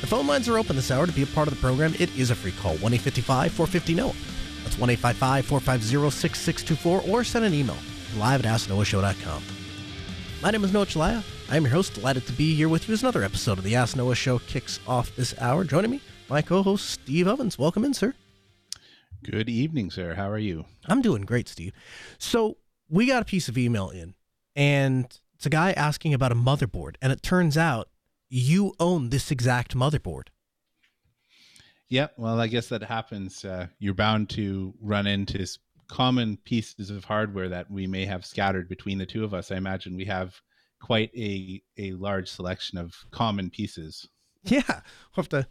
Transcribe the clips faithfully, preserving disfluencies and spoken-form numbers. The phone lines are open this hour to be a part of the program. It is a free call, one eight five five, four five zero, N O A H. That's one eight five five, four five zero, six six two four, or send an email to live at ask noah show dot com. My name is Noah Chalaya. I am your host. Delighted to be here with you as another episode of the Ask Noah show kicks off this hour. Joining me, my co-host Steve Ovens. Welcome in, sir. Good evening, sir. How are you? I'm doing great, Steve. So we got a piece of email in, and it's a guy asking about a motherboard, and it turns out you own this exact motherboard. Yeah, well, I guess that happens. Uh, you're bound to run into common pieces of hardware that we may have scattered between the two of us. I imagine we have quite a, a large selection of common pieces. Yeah, we'll have to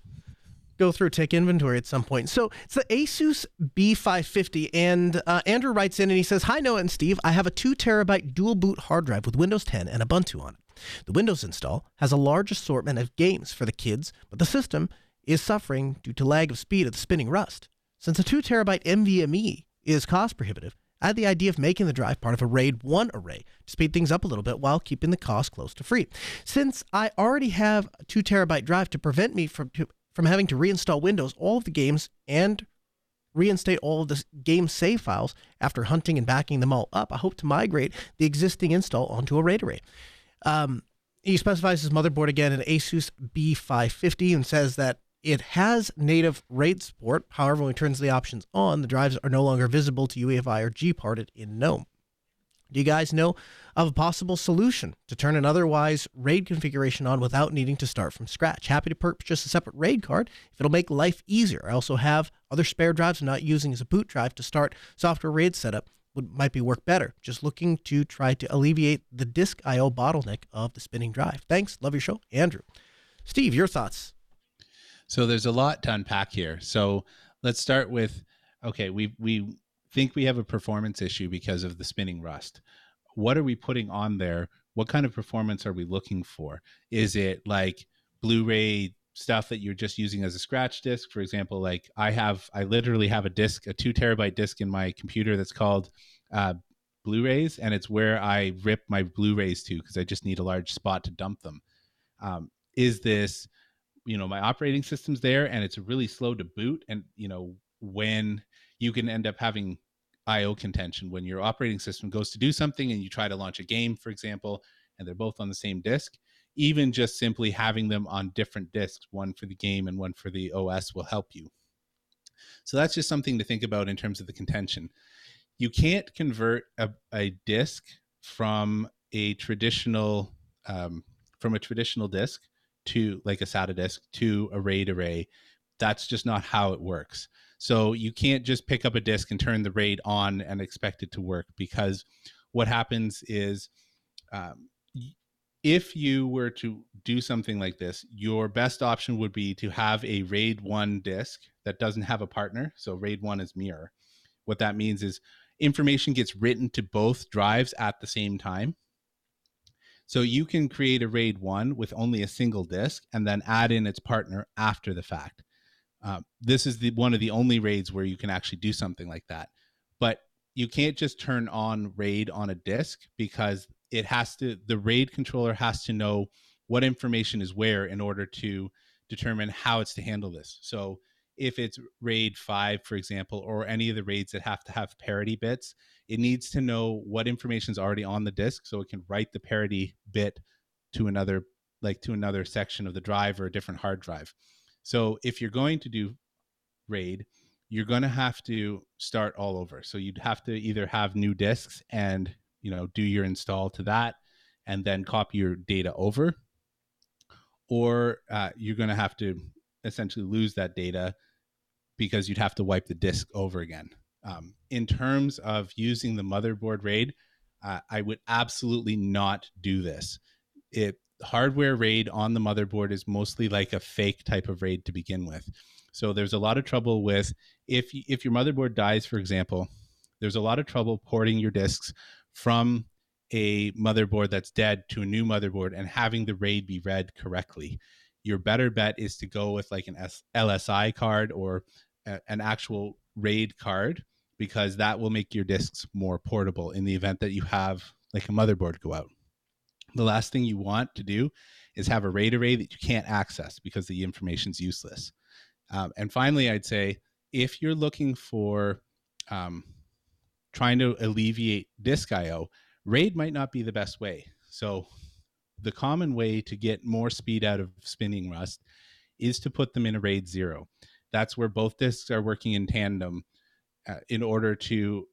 go through, take inventory at some point. So it's the Asus B five fifty, and uh, Andrew writes in and he says, "Hi Noah and Steve, I have a two terabyte dual boot hard drive with Windows ten and Ubuntu on it. The Windows install has a large assortment of games for the kids, but the system is suffering due to lag of speed of the spinning rust. Since a two terabyte N V M E is cost prohibitive, I had the idea of making the drive part of a RAID one array to speed things up a little bit while keeping the cost close to free. Since I already have a two terabyte drive to prevent me from to from having to reinstall Windows, all of the games, and reinstate all of the game save files after hunting and backing them all up, I hope to migrate the existing install onto a RAID array." Um, he specifies his motherboard again, an Asus B five fifty, and says that it has native RAID support. However, when he turns the options on, the drives are no longer visible to U E F I or G-parted in GNOME. Do you guys know of a possible solution to turn an otherwise RAID configuration on without needing to start from scratch? Happy to purchase a separate RAID card if it'll make life easier. I also have other spare drives I'm not using as a boot drive to start software RAID setup would might be work better. Just looking to try to alleviate the disk I O bottleneck of the spinning drive. Thanks. Love your show, Andrew. Steve, your thoughts? So there's a lot to unpack here. So let's start with, okay, we we. think we have a performance issue because of the spinning rust. What are we putting on there? What kind of performance are we looking for? Is it like Blu-ray stuff that you're just using as a scratch disc? For example, like I have, I literally have a disc, a two terabyte disc in my computer that's called uh, Blu-rays, and it's where I rip my Blu-rays to because I just need a large spot to dump them. Um, is this, you know, my operating system's there and it's really slow to boot, and you know, when you can end up having I O contention when your operating system goes to do something and you try to launch a game, for example, and they're both on the same disk. Even just simply having them on different disks, one for the game and one for the O S, will help you. So that's just something to think about in terms of the contention. You can't convert a, a disk from a traditional um, from a traditional disk to like a SATA disk to a RAID array. That's just not how it works. So you can't just pick up a disk and turn the RAID on and expect it to work, because what happens is um, if you were to do something like this, your best option would be to have a RAID one disk that doesn't have a partner. So RAID one is mirror. What that means is information gets written to both drives at the same time. So you can create a RAID one with only a single disk and then add in its partner after the fact. Uh, this is the one of the only RAIDs where you can actually do something like that, but you can't just turn on RAID on a disk, because it has to, the RAID controller has to know what information is where in order to determine how it's to handle this. So if it's RAID five, for example, or any of the RAIDs that have to have parity bits, it needs to know what information is already on the disk so it can write the parity bit to another, like to another section of the drive or a different hard drive. So if you're going to do RAID, you're going to have to start all over. So you'd have to either have new disks and, you know, do your install to that and then copy your data over, or uh, you're going to have to essentially lose that data because you'd have to wipe the disk over again. Um, in terms of using the motherboard RAID, uh, I would absolutely not do this. It, hardware RAID on the motherboard is mostly like a fake type of RAID to begin with. So there's a lot of trouble with, if if your motherboard dies, for example, there's a lot of trouble porting your disks from a motherboard that's dead to a new motherboard and having the RAID be read correctly. Your better bet is to go with like an L S I card or a, an actual RAID card, because that will make your disks more portable in the event that you have like a motherboard go out. The last thing you want to do is have a RAID array that you can't access because the information's useless. Um, and finally, I'd say if you're looking for um, trying to alleviate disk I O, RAID might not be the best way. So the common way to get more speed out of spinning Rust is to put them in a RAID zero. That's where both disks are working in tandem uh, in order to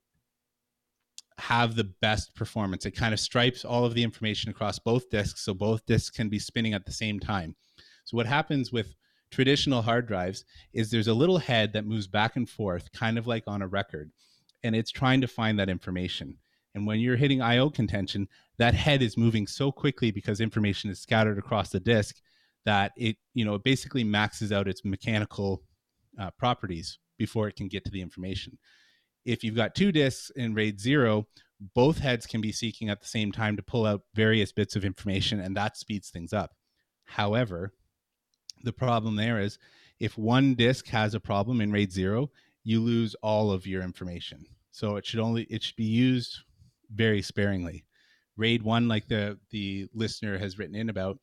have the best performance. It kind of stripes all of the information across both disks, so both disks can be spinning at the same time. So what happens with traditional hard drives is there's a little head that moves back and forth, kind of like on a record, and it's trying to find that information. And when you're hitting I O contention, that head is moving so quickly because information is scattered across the disk that it, you know, it basically maxes out its mechanical uh, properties before it can get to the information. If you've got two disks in RAID zero, both heads can be seeking at the same time to pull out various bits of information, and that speeds things up. However, the problem there is if one disk has a problem in RAID zero, you lose all of your information. So it should only it should be used very sparingly. RAID one, like the, the listener has written in about,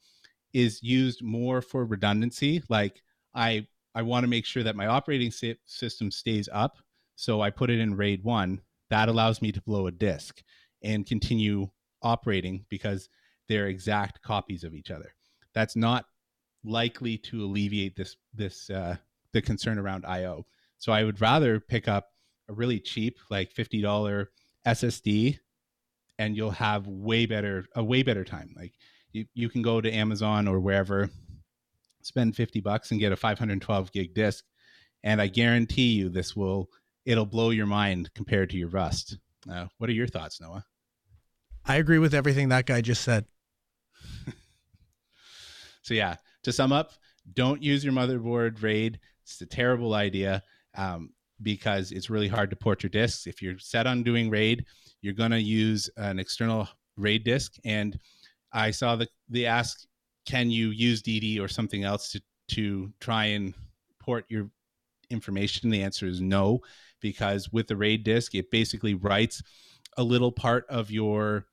is used more for redundancy. Like I, I want to make sure that my operating si- system stays up, so I put it in RAID one. That allows me to blow a disk and continue operating because they're exact copies of each other. That's not likely to alleviate this this uh, the concern around I O. So I would rather pick up a really cheap, like fifty dollar S S D, and you'll have way better a way better time. Like you, you can go to Amazon or wherever, spend fifty bucks and get a five hundred twelve gig disk, and I guarantee you this will it'll blow your mind compared to your Rust. Uh, what are your thoughts, Noah? I agree with everything that guy just said. So yeah, to sum up, don't use your motherboard RAID. It's a terrible idea um, because it's really hard to port your disks. If you're set on doing RAID, you're going to use an external RAID disk. And I saw the, the ask, can you use D D or something else to, to try and port your information? The answer is no, because with the RAID disk, it basically writes a little part of your,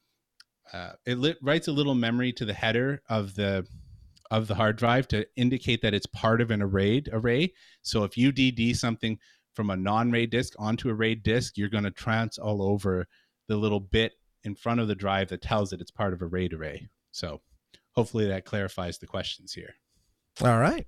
uh, it li- writes a little memory to the header of the of the hard drive to indicate that it's part of an RAID array. So if you D D something from a non-RAID disk onto a RAID disk, you're going to trance all over the little bit in front of the drive that tells it it's part of a RAID array. So hopefully that clarifies the questions here. All right.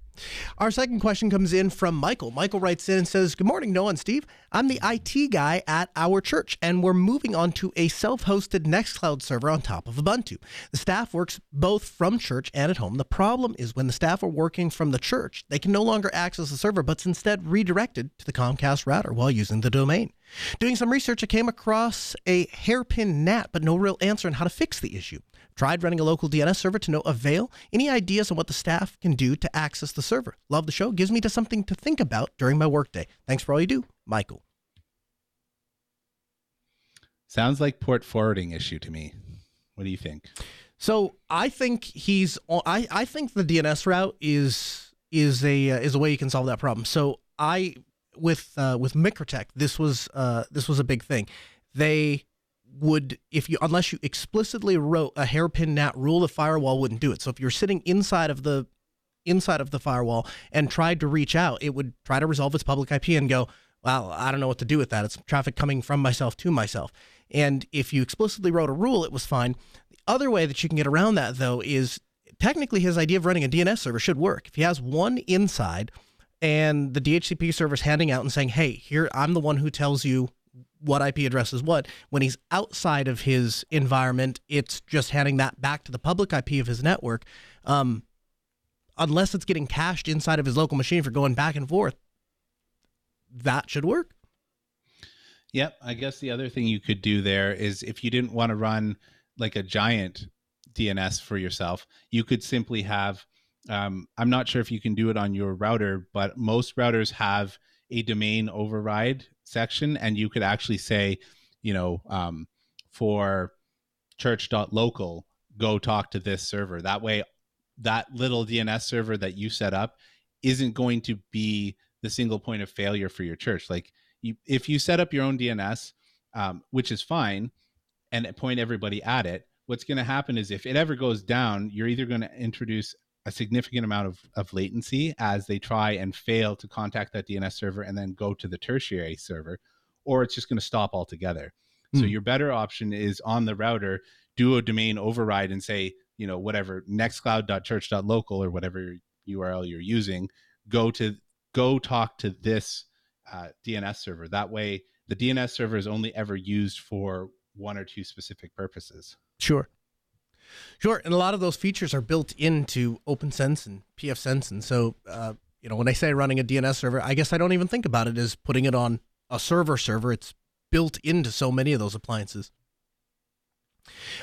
Our second question comes in from Michael. Michael writes in and says, good morning, Noah and Steve. I'm the I T guy at our church, and we're moving on to a self-hosted Nextcloud server on top of Ubuntu. The staff works both from church and at home. The problem is when the staff are working from the church, they can no longer access the server, but instead redirected to the Comcast router while using the domain. Doing some research, I came across a hairpin N A T, but no real answer on how to fix the issue. Tried running a local D N S server to no avail. Any ideas on what the staff can do to access the server? Love the show. Gives me to something to think about during my workday. Thanks for all you do, Michael. Sounds like port forwarding issue to me. What do you think? So I think he's. I, I think the D N S route is is a uh, is a way you can solve that problem. So I with uh, with Microtech, this was uh, this was a big thing. They would, if you, unless you explicitly wrote a hairpin N A T rule, the firewall wouldn't do it. So if you're sitting inside of the inside of the firewall and tried to reach out, it would try to resolve its public I P and go, well, I don't know what to do with that. It's traffic coming from myself to myself. And if you explicitly wrote a rule, it was fine. The other way that you can get around that, though, is technically his idea of running a D N S server should work. If he has one inside and the D H C P server's handing out and saying, hey, here, I'm the one who tells you what I P address is what, when he's outside of his environment, it's just handing that back to the public I P of his network. Um, unless it's getting cached inside of his local machine for going back and forth, that should work. Yep. I guess the other thing you could do there is if you didn't want to run like a giant D N S for yourself, you could simply have Um, I'm not sure if you can do it on your router, but most routers have a domain override section, and you could actually say, you know, um, for church dot local, go talk to this server. That way, that little D N S server that you set up isn't going to be the single point of failure for your church. Like, you, if you set up your own D N S, um, which is fine, and point everybody at it, what's going to happen is if it ever goes down, you're either going to introduce a significant amount of, of latency as they try and fail to contact that D N S server and then go to the tertiary server, or it's just going to stop altogether. Mm. So your better option is on the router, do a domain override and say, you know, whatever, nextcloud dot church dot local or whatever U R L you're using, go to go talk to this uh, D N S server. That way, the D N S server is only ever used for one or two specific purposes. Sure. Sure. And a lot of those features are built into OpenSense and pfSense. And so, uh, you know, when I say running a D N S server, I guess I don't even think about it as putting it on a server server. It's built into so many of those appliances.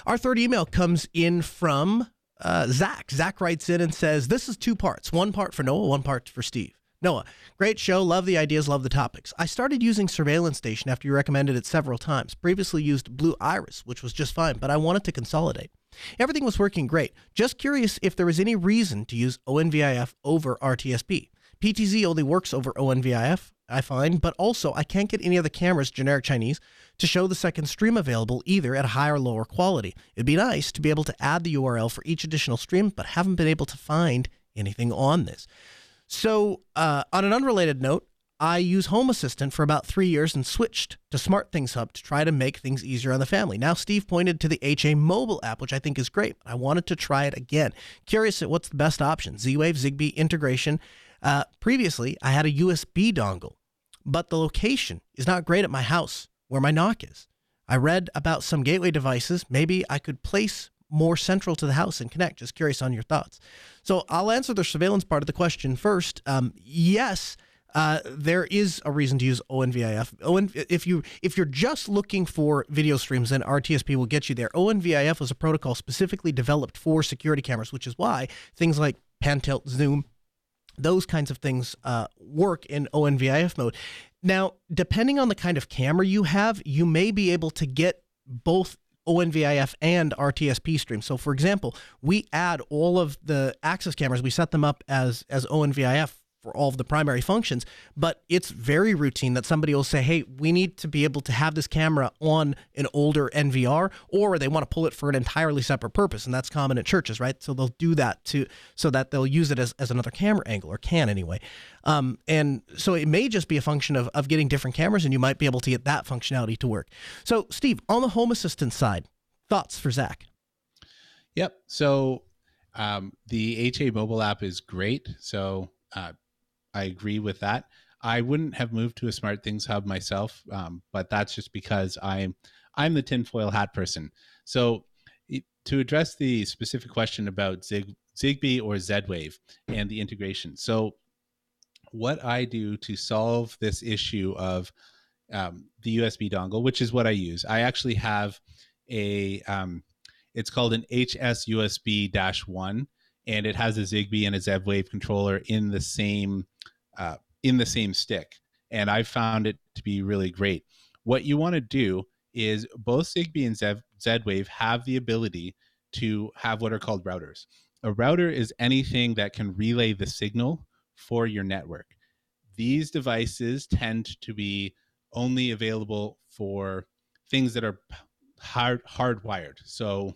Our third email comes in from uh, Zach. Zach writes in and says, this is two parts, one part for Noah, one part for Steve. Noah, great show. Love the ideas, love the topics. I started using Surveillance Station after you recommended it several times. Previously used Blue Iris, which was just fine, but I wanted to consolidate. Everything was working great. Just curious if there was any reason to use O N V I F over R T S P. P T Z only works over O N V I F, I find, but also I can't get any of the cameras, generic Chinese, to show the second stream available either at higher or lower quality. It'd be nice to be able to add the U R L for each additional stream, but haven't been able to find anything on this. So uh, on an unrelated note, I use Home Assistant for about three years and switched to SmartThings Hub to try to make things easier on the family. Now, Steve pointed to the H A mobile app, which I think is great. I wanted to try it again. Curious at what's the best option, Z-Wave, Zigbee, integration. Uh, previously, I had a U S B dongle, but the location is not great at my house where my knock is. I read about some gateway devices. Maybe I could place more central to the house and connect. Just curious on your thoughts. So I'll answer the surveillance part of the question first. Um, yes, Uh, there is a reason to use O N V I F. O N, if, you, if you're just looking for video streams, then R T S P will get you there. O N V I F was a protocol specifically developed for security cameras, which is why things like pan tilt, zoom, those kinds of things uh, work in O N V I F mode. Now, depending on the kind of camera you have, you may be able to get both O N V I F and R T S P stream. So for example, we add all of the access cameras, we set them up as, as O N V I F for all of the primary functions, but it's very routine that somebody will say, hey, we need to be able to have this camera on an older N V R, or they want to pull it for an entirely separate purpose, and that's common at churches, right? So they'll do that to so that they'll use it as, as another camera angle, or can anyway. Um, and so it may just be a function of, of getting different cameras, and you might be able to get that functionality to work. So Steve, on the Home Assistant side, thoughts for Zach? Yep. So um, the H A mobile app is great. So uh, I agree with that. I wouldn't have moved to a SmartThings Hub myself, um, but that's just because I'm I'm the tinfoil hat person. So it, to address the specific question about Zig, Zigbee or Z-Wave and the integration. So what I do to solve this issue of um, the U S B dongle, which is what I use, I actually have a, um, it's called an H S U S B dash one, and it has a Zigbee and a Z-Wave controller in the same uh, in the same stick. And I found it to be really great. What you want to do is both Zigbee and Z-Wave have the ability to have what are called routers. A router is anything that can relay the signal for your network. These devices tend to be only available for things that are hard hardwired. So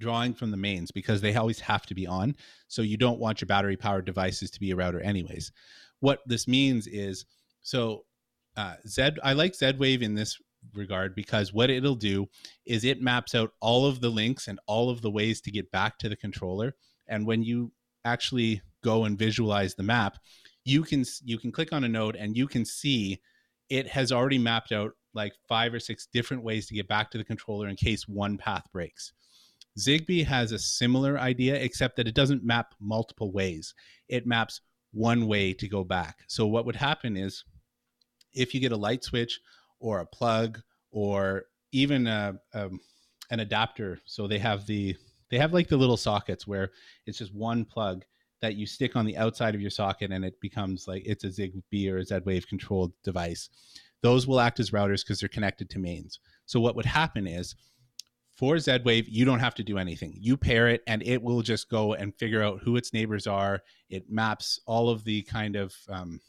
drawing from the mains, because they always have to be on. So you don't want your battery powered devices to be a router anyways. What this means is, so uh, Z, I like Z-Wave in this regard because what it'll do is it maps out all of the links and all of the ways to get back to the controller. And when you actually go and visualize the map, you can, you can click on a node and you can see it has already mapped out like five or six different ways to get back to the controller in case one path breaks. Zigbee has a similar idea, except that it doesn't map multiple ways. It maps one way to go back. So what would happen is if you get a light switch or a plug or even a, um, an adapter, so they have the, They have like the little sockets where it's just one plug that you stick on the outside of your socket and it becomes like it's a Zigbee or a Z-Wave controlled device. Those will act as routers because they're connected to mains. So what would happen is for Z-Wave, you don't have to do anything. You pair it and it will just go and figure out who its neighbors are. It maps all of the kind of um,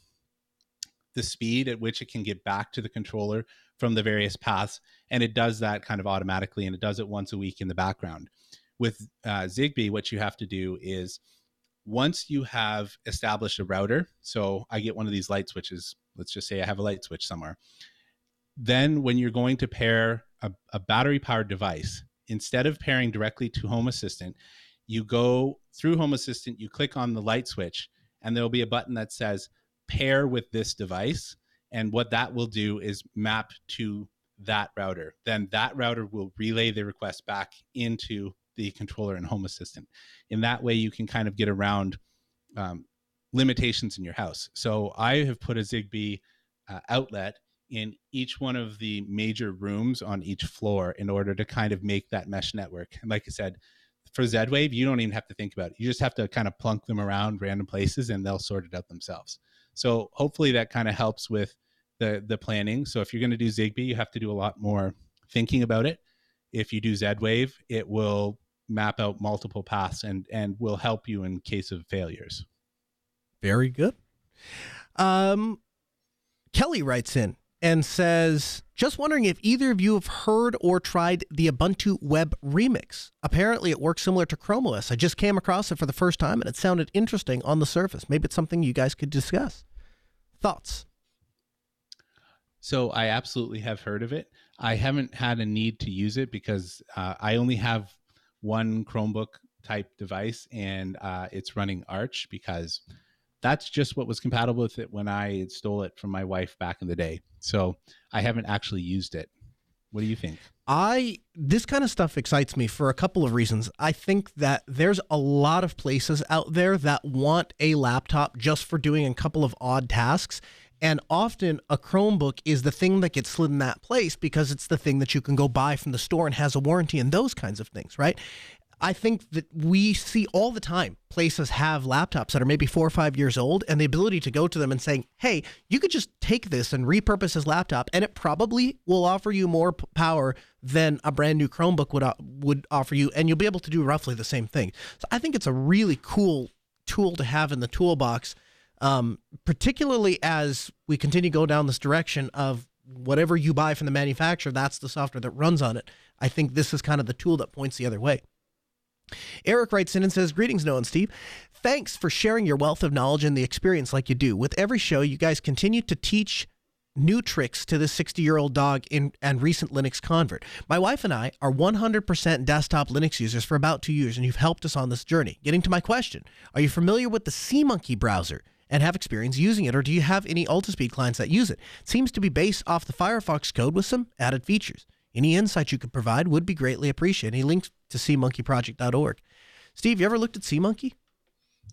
the speed at which it can get back to the controller from the various paths. And it does that kind of automatically. And it does it once a week in the background. With uh, Zigbee, what you have to do is once you have established a router, so I get one of these light switches. Let's just say I have a light switch somewhere. Then when you're going to pair a, a battery-powered device, instead of pairing directly to Home Assistant, you go through Home Assistant, you click on the light switch, and there'll be a button that says pair with this device. And what that will do is map to that router. Then that router will relay the request back into the controller and Home Assistant. In that way, you can kind of get around um, limitations in your house. So I have put a Zigbee uh, outlet in each one of the major rooms on each floor in order to kind of make that mesh network. And like I said, for Z-Wave, you don't even have to think about it. You just have to kind of plunk them around random places and they'll sort it out themselves. So hopefully that kind of helps with the, the planning. So if you're going to do Zigbee, you have to do a lot more thinking about it. If you do Z-Wave, it will map out multiple paths and, and will help you in case of failures. Very good. Um, Kelly writes in and says, just wondering if either of you have heard or tried the Ubuntu Web Remix. Apparently it works similar to Chrome O S. I just came across it for the first time and it sounded interesting on the surface. Maybe it's something you guys could discuss. Thoughts? So I absolutely have heard of it. I haven't had a need to use it because uh, I only have one Chromebook type device and uh, it's running Arch because that's just what was compatible with it when I stole it from my wife back in the day. So I haven't actually used it. What do you think? I, this kind of stuff excites me for a couple of reasons. I think that there's a lot of places out there that want a laptop just for doing a couple of odd tasks. And often a Chromebook is the thing that gets slid in that place because it's the thing that you can go buy from the store and has a warranty and those kinds of things, right? I think that we see all the time places have laptops that are maybe four or five years old and the ability to go to them and saying, hey, you could just take this and repurpose this laptop and it probably will offer you more p- power than a brand new Chromebook would, uh, would offer you and you'll be able to do roughly the same thing. So I think it's a really cool tool to have in the toolbox, um, particularly as we continue to go down this direction of whatever you buy from the manufacturer, that's the software that runs on it. I think this is kind of the tool that points the other way. Eric writes in and says, greetings, Noah and Steve. Thanks for sharing your wealth of knowledge and the experience like you do. With every show, you guys continue to teach new tricks to this sixty-year-old dog in, and recent Linux convert. My wife and I are one hundred percent desktop Linux users for about two years, and you've helped us on this journey. Getting to my question, are you familiar with the SeaMonkey browser and have experience using it, or do you have any Ultraspeed clients that use it? It seems to be based off the Firefox code with some added features. Any insight you could provide would be greatly appreciated. Any links to sea monkey project dot org. Steve, you ever looked at SeaMonkey?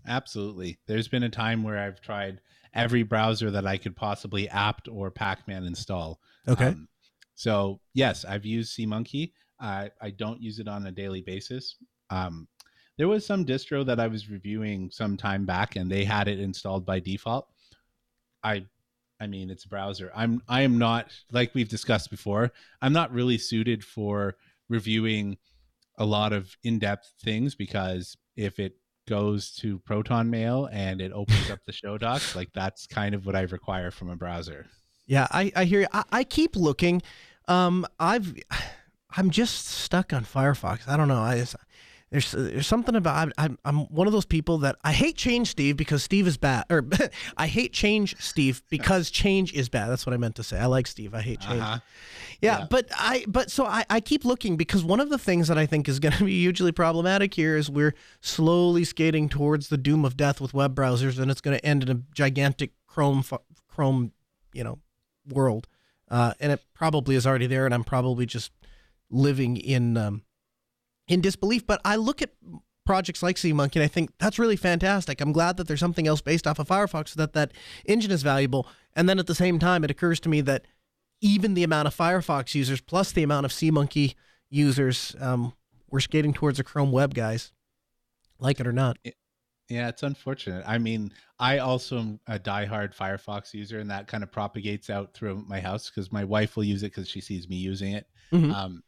Absolutely. There's been a time where I've tried every browser that I could possibly apt or Pac-Man install. Okay. Um, so yes, I've used SeaMonkey. I, I don't use it on a daily basis. Um, there was some distro that I was reviewing some time back and they had it installed by default. I I mean, it's a browser. I'm, I am not, like we've discussed before, I'm not really suited for reviewing a lot of in-depth things because if it goes to Proton Mail and it opens up the show docs, like that's kind of what I require from a browser. Yeah, I, I hear you. I, I keep looking. Um, I've, I'm just stuck on Firefox. I don't know. I just, There's, there's something about, I'm, I'm one of those people that I hate change, Steve, because Steve is bad. Or I hate change, Steve, because change is bad. That's what I meant to say. I like Steve. I hate change. Uh-huh. Yeah, yeah, but I, but so I, I keep looking because one of the things that I think is going to be hugely problematic here is we're slowly skating towards the doom of death with web browsers, and it's going to end in a gigantic Chrome, Chrome, you know, world. Uh, and it probably is already there, and I'm probably just living in, um, in disbelief, but I look at projects like SeaMonkey and I think that's really fantastic. I'm glad that there's something else based off of Firefox so that that engine is valuable. And then at the same time, it occurs to me that even the amount of Firefox users plus the amount of SeaMonkey users, um, we're skating towards a Chrome web, guys. Like it or not. It, yeah, it's unfortunate. I mean, I also am a diehard Firefox user, and that kind of propagates out through my house because my wife will use it because she sees me using it. Mm-hmm. Um,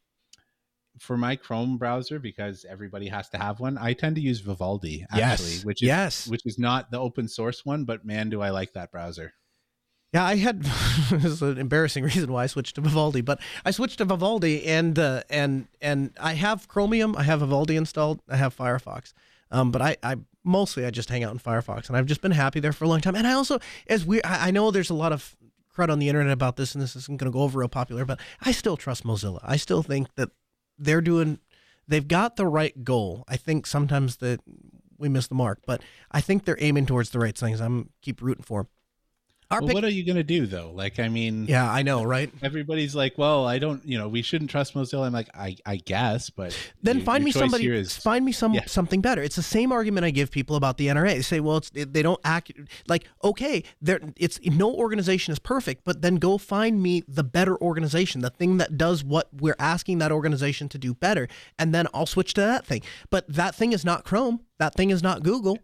for my Chrome browser, because everybody has to have one, I tend to use Vivaldi, actually, yes. which is yes. which is not the open source one, but man, do I like that browser. Yeah, I had this is an embarrassing reason why I switched to Vivaldi, but I switched to Vivaldi, and uh, and and I have Chromium, I have Vivaldi installed, I have Firefox, um, but I, I mostly I just hang out in Firefox, and I've just been happy there for a long time. And I also, as we, I, I know there's a lot of crud on the internet about this, and this isn't going to go over real popular, but I still trust Mozilla. I still think that they're doing, they've got the right goal. I think sometimes that we miss the mark, but I think they're aiming towards the right things. I'm keep rooting for them. Our well, pick- what are you going to do though? Like, I mean, yeah, I know, right? Everybody's like, well, I don't, you know, we shouldn't trust Mozilla. I'm like, I, I guess, but then your, find, your me somebody, is, find me somebody, find me some something better. It's the same argument I give people about the N R A. They say, well, it's, they don't act like, okay, there, it's no organization is perfect, but then go find me the better organization, the thing that does what we're asking that organization to do better. And then I'll switch to that thing. But that thing is not Chrome. That thing is not Google.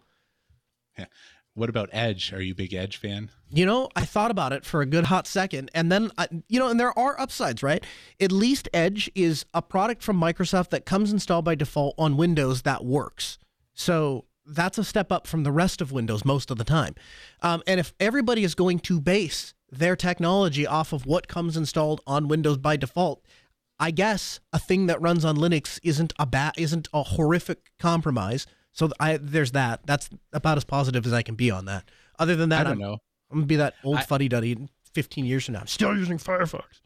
Yeah. What about Edge? Are you a big Edge fan? You know, I thought about it for a good hot second. And then, I, you know, and there are upsides, right? At least Edge is a product from Microsoft that comes installed by default on Windows that works. So that's a step up from the rest of Windows most of the time. Um, and if everybody is going to base their technology off of what comes installed on Windows by default, I guess a thing that runs on Linux isn't a ba- isn't a horrific compromise. So I, there's that. That's about as positive as I can be on that. Other than that, I don't I'm, know. I'm going to be that old I, fuddy-duddy fifteen years from now. I'm still using Firefox.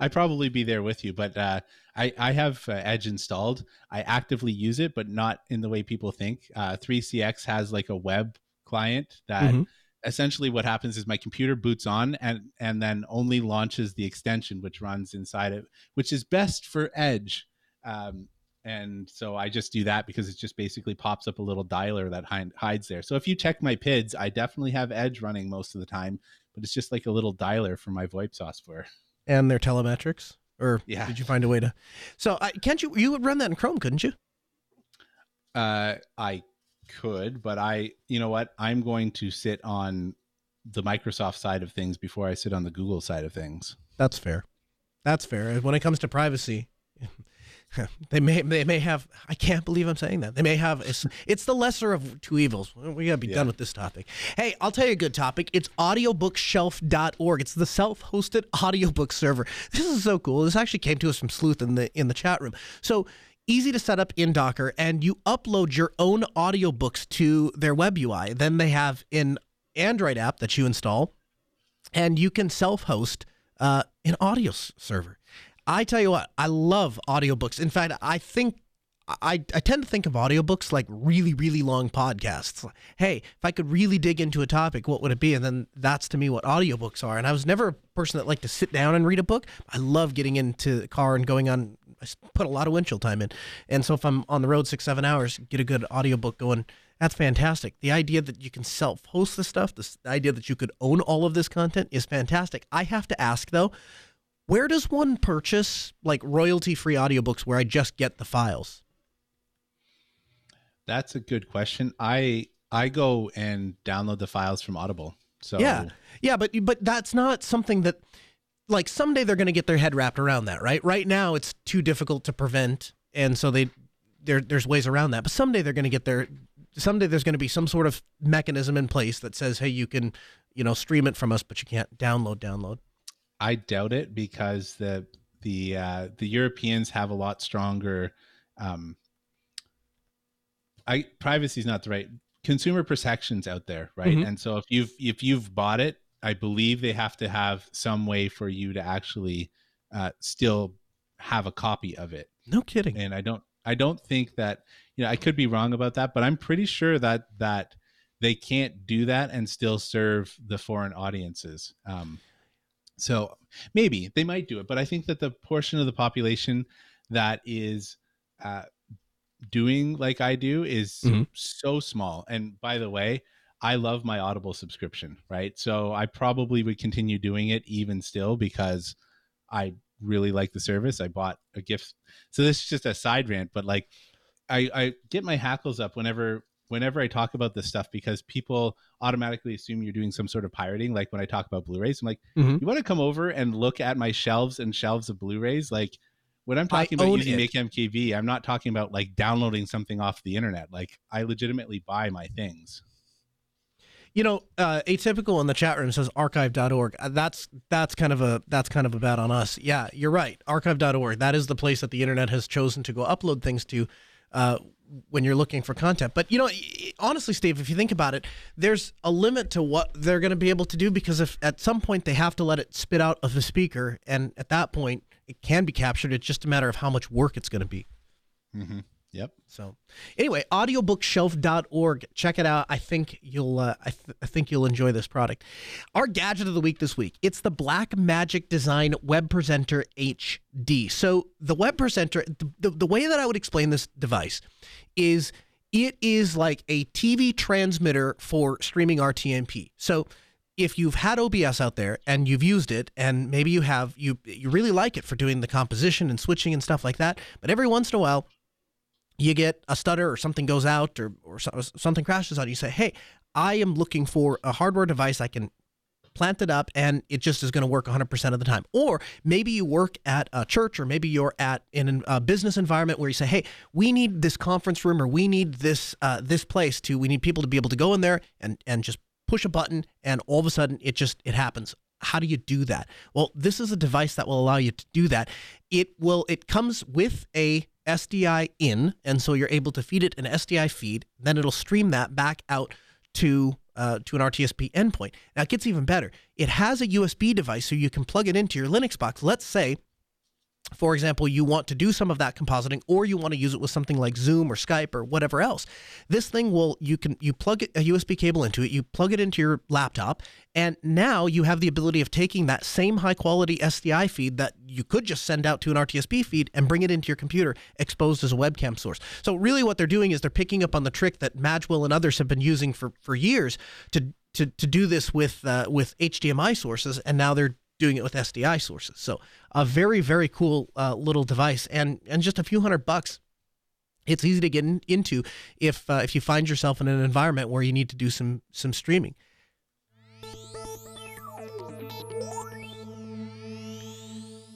I'd probably be there with you, but uh, I, I have uh, Edge installed. I actively use it, but not in the way people think. Uh, three C X has like a web client that mm-hmm. essentially what happens is my computer boots on and, and then only launches the extension, which runs inside it, which is best for Edge. Um And so I just do that because it just basically pops up a little dialer that hides there. So if you check my P I Ds, I definitely have Edge running most of the time, but it's just like a little dialer for my VoIP software. And their telemetrics? Or yeah. Did you find a way to? So I, can't you, you would run that in Chrome, couldn't you? Uh, I could, but I, you know what? I'm going to sit on the Microsoft side of things before I sit on the Google side of things. That's fair. That's fair. When it comes to privacy... They may, they may have, I can't believe I'm saying that. They may have, it's, it's the lesser of two evils. We got to be yeah. done with this topic. Hey, I'll tell you a good topic. It's audiobookshelf dot org. It's the self-hosted audiobook server. This is so cool. This actually came to us from Sleuth in the, in the chat room. So easy to set up in Docker, and you upload your own audiobooks to their web U I. Then they have an Android app that you install, and you can self-host uh, an audio s- server. I tell you what, I love audiobooks. In fact, I think I, I tend to think of audiobooks like really, really long podcasts. Like, hey, if I could really dig into a topic, what would it be? And then that's to me what audiobooks are. And I was never a person that liked to sit down and read a book. I love getting into the car and going on. I put a lot of windshield time in. And so if I'm on the road six, seven hours, get a good audiobook going. That's fantastic. The idea that you can self-host this stuff, this, the idea that you could own all of this content is fantastic. I have to ask, though. Where does one purchase like royalty-free audiobooks where I just get the files? That's a good question. I I go and download the files from Audible. So yeah, yeah, but but that's not something that like someday they're going to get their head wrapped around that, right? Right now it's too difficult to prevent, and so they there there's ways around that. But someday they're going to get their someday there's going to be some sort of mechanism in place that says, hey, you can you know stream it from us, but you can't download download. I doubt it because the the uh, the Europeans have a lot stronger. Um, I privacy is not the right consumer protections out there, right? Mm-hmm. And so if you've if you've bought it, I believe they have to have some way for you to actually uh, still have a copy of it. No kidding. And I don't I don't think that you know I could be wrong about that, but I'm pretty sure that that they can't do that and still serve the foreign audiences. Um, So maybe they might do it, but I think that the portion of the population that is uh, doing like I do is mm-hmm. so small. And by the way, I love my Audible subscription, right? So I probably would continue doing it even still because I really like the service. I bought a gift. So this is just a side rant, but like I, I get my hackles up whenever whenever I talk about this stuff, because people automatically assume you're doing some sort of pirating. Like when I talk about Blu-rays, I'm like, mm-hmm. you want to come over and look at my shelves and shelves of Blu-rays? Like when I'm talking I about using it. Make M K V, I'm not talking about like downloading something off the internet. Like I legitimately buy my things. You know, uh, Atypical in the chat room says archive dot org. That's that's kind of a that's kind of a bad on us. Yeah, you're right. archive dot org. That is the place that the internet has chosen to go upload things to uh, when you're looking for content. But, you know, honestly, Steve, if you think about it, there's a limit to what they're going to be able to do, because if at some point they have to let it spit out of the speaker. And at that point, it can be captured. It's just a matter of how much work it's going to be. Mm-hmm. Yep. So anyway, audiobookshelf dot org. Check it out. I think you'll uh, I, th- I think you'll enjoy this product. Our gadget of the week this week, it's the Blackmagic Design Web Presenter H D. So the Web Presenter, the, the, the way that I would explain this device is it is like a T V transmitter for streaming R T M P. So if you've had O B S out there and you've used it, and maybe you have, you you really like it for doing the composition and switching and stuff like that, but every once in a while, you get a stutter or something goes out or, or something crashes on you. Say, hey, I am looking for a hardware device I can plant it up and it just is going to work one hundred percent of the time. Or maybe you work at a church, or maybe you're at in a business environment where you say, hey, we need this conference room, or we need this uh, this place to, we need people to be able to go in there and, and just push a button and all of a sudden it just, it happens. How do you do that? Well, this is a device that will allow you to do that. It will, it comes with a S D I in, and so you're able to feed it an S D I feed, then it'll stream that back out to uh, to an R T S P endpoint. Now it gets even better. It has a U S B device, so you can plug it into your Linux box. Let's say, for example, you want to do some of that compositing, or you want to use it with something like Zoom or Skype or whatever else. This thing will, you can, you plug a U S B cable into it, you plug it into your laptop, and now you have the ability of taking that same high quality S D I feed that you could just send out to an R T S P feed and bring it into your computer exposed as a webcam source. So really what they're doing is they're picking up on the trick that Magwell and others have been using for, for years to, to, to do this with, uh, with H D M I sources, and now they're doing it with S D I sources. So a very, very cool uh, little device, and and just a few hundred bucks. It's easy to get in, into if uh, if you find yourself in an environment where you need to do some some streaming.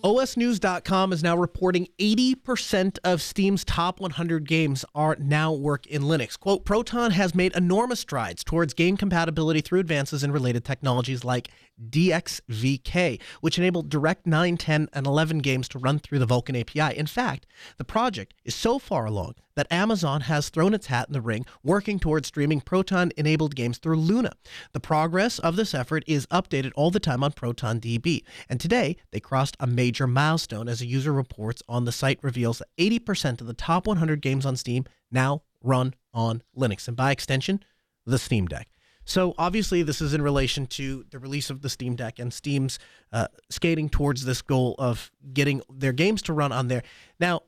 O S news dot com is now reporting eighty percent of Steam's top one hundred games are now work in Linux. Quote, Proton has made enormous strides towards game compatibility through advances in related technologies like D X V K, which enabled Direct nine, ten, and eleven games to run through the Vulkan A P I. In fact, the project is so far along that Amazon has thrown its hat in the ring, working towards streaming Proton-enabled games through Luna. The progress of this effort is updated all the time on ProtonDB, and today they crossed a major milestone as a user reports on the site reveals that eighty percent of the top one hundred games on Steam now run on Linux, and by extension, the Steam Deck. So obviously this is in relation to the release of the Steam Deck and Steam's uh, skating towards this goal of getting their games to run on there. Now,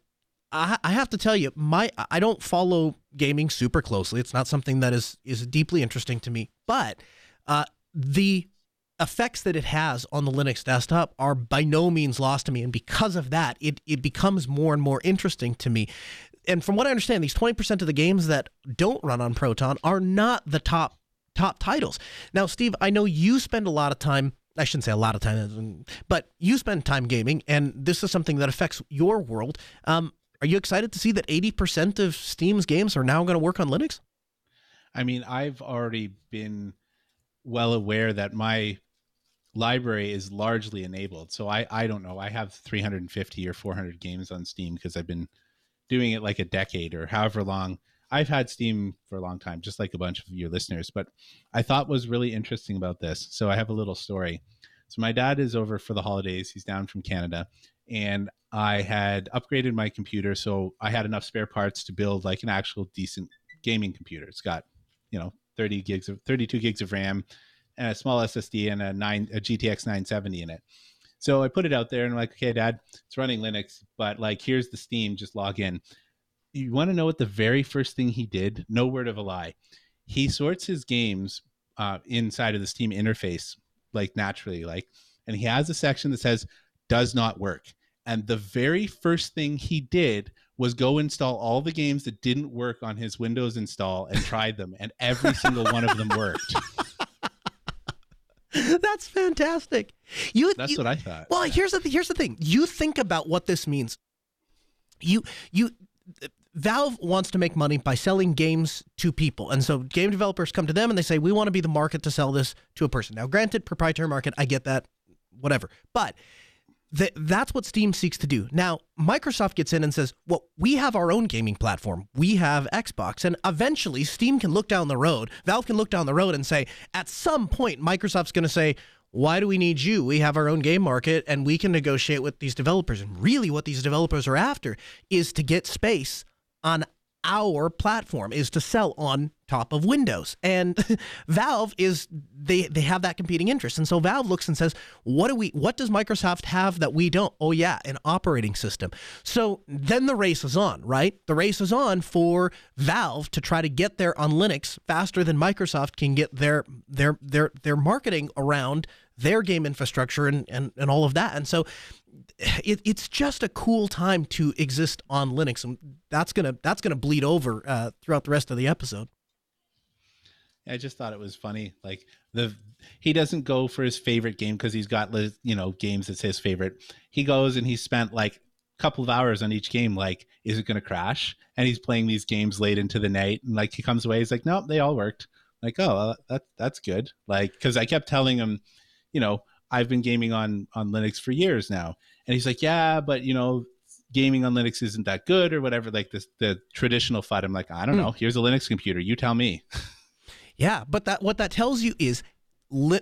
I have to tell you, my I don't follow gaming super closely. It's not something that is is deeply interesting to me. But uh, the effects that it has on the Linux desktop are by no means lost to me. And because of that, it, it becomes more and more interesting to me. And from what I understand, these twenty percent of the games that don't run on Proton are not the top top titles. Now, Steve, I know you spend a lot of time I shouldn't say a lot of time, but you spend time gaming, and this is something that affects your world. Um, Are you excited to see that eighty percent of Steam's games are now going to work on Linux? I mean, I've already been well aware that my library is largely enabled. So I, I don't know. I have three hundred fifty or four hundred games on Steam because I've been doing it like a decade or however long. I've had Steam for a long time, just like a bunch of your listeners. But I thought was really interesting about this. So I have a little story. So my dad is over for the holidays. He's down from Canada. And I had upgraded my computer, so I had enough spare parts to build like an actual decent gaming computer. It's got, you know, thirty gigs of thirty-two gigs of RAM and a small S S D and a nine a G T X nine seventy in it. So I put it out there and I'm like, okay, Dad, it's running Linux, but like here's the Steam, just log in. You want to know what the very first thing he did? No word of a lie. He sorts his games uh, inside of the Steam interface, like naturally, like, and he has a section that says does not work. And the very first thing he did was go install all the games that didn't work on his Windows install and tried them. And every single one of them worked. That's fantastic. You, That's you, what I thought. Well, here's the, here's the thing. You think about what this means. You, you, Valve wants to make money by selling games to people. And so game developers come to them and they say, we want to be the market to sell this to a person. Now, granted, proprietary market, I get that, whatever. But th- that's what Steam seeks to do. Now, Microsoft gets in and says, well, we have our own gaming platform. We have Xbox. And eventually, Steam can look down the road. Valve can look down the road and say, at some point, Microsoft's going to say, why do we need you? We have our own game market, and we can negotiate with these developers. And really what these developers are after is to get space on our platform, is to sell on top of Windows. And Valve is, they they have that competing interest. And so Valve looks and says, what do we, what does Microsoft have that we don't? Oh yeah, an operating system. So then the race is on, right? The race is on for Valve to try to get there on Linux faster than Microsoft can get their their their their marketing around their game infrastructure and, and, and all of that. And so it, it's just a cool time to exist on Linux. And that's going to, that's going to bleed over uh, throughout the rest of the episode. I just thought it was funny. Like the, he doesn't go for his favorite game because he's got, you know, games that's his favorite. He goes and he spent like a couple of hours on each game. Like, is it going to crash? And he's playing these games late into the night. And like, he comes away, he's like, nope, they all worked. Like, oh, that, that's good. Like, cause I kept telling him, you know, I've been gaming on, on Linux for years now. And he's like, yeah, but you know, gaming on Linux isn't that good or whatever. Like this, the traditional FUD. I'm like, I don't mm. know. Here's a Linux computer. You tell me. Yeah. But that, what that tells you is li-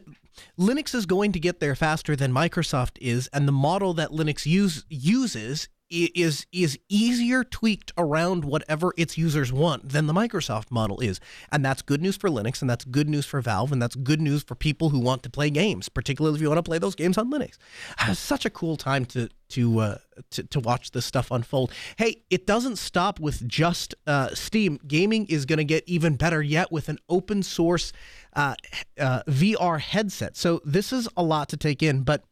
Linux is going to get there faster than Microsoft is. And the model that Linux use uses is, is easier tweaked around whatever its users want than the Microsoft model is. And that's good news for Linux, and that's good news for Valve, and that's good news for people who want to play games, particularly if you want to play those games on Linux. It's such a cool time to to uh, to, to watch this stuff unfold. Hey, it doesn't stop with just uh, Steam. Gaming is going to get even better yet with an open source uh, uh, V R headset. So this is a lot to take in, but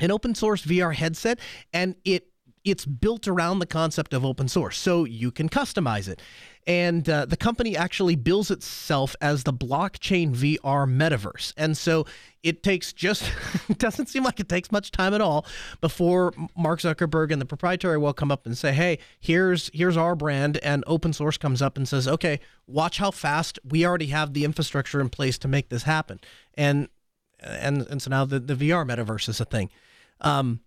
an open source V R headset, and it It's built around the concept of open source, so you can customize it. And uh, the company actually bills itself as the blockchain V R metaverse. And so it takes just, it doesn't seem like it takes much time at all before Mark Zuckerberg and the proprietary will come up and say, hey, here's here's our brand. And open source comes up and says, okay, watch how fast we already have the infrastructure in place to make this happen. And and, and so now the, the V R metaverse is a thing. Um,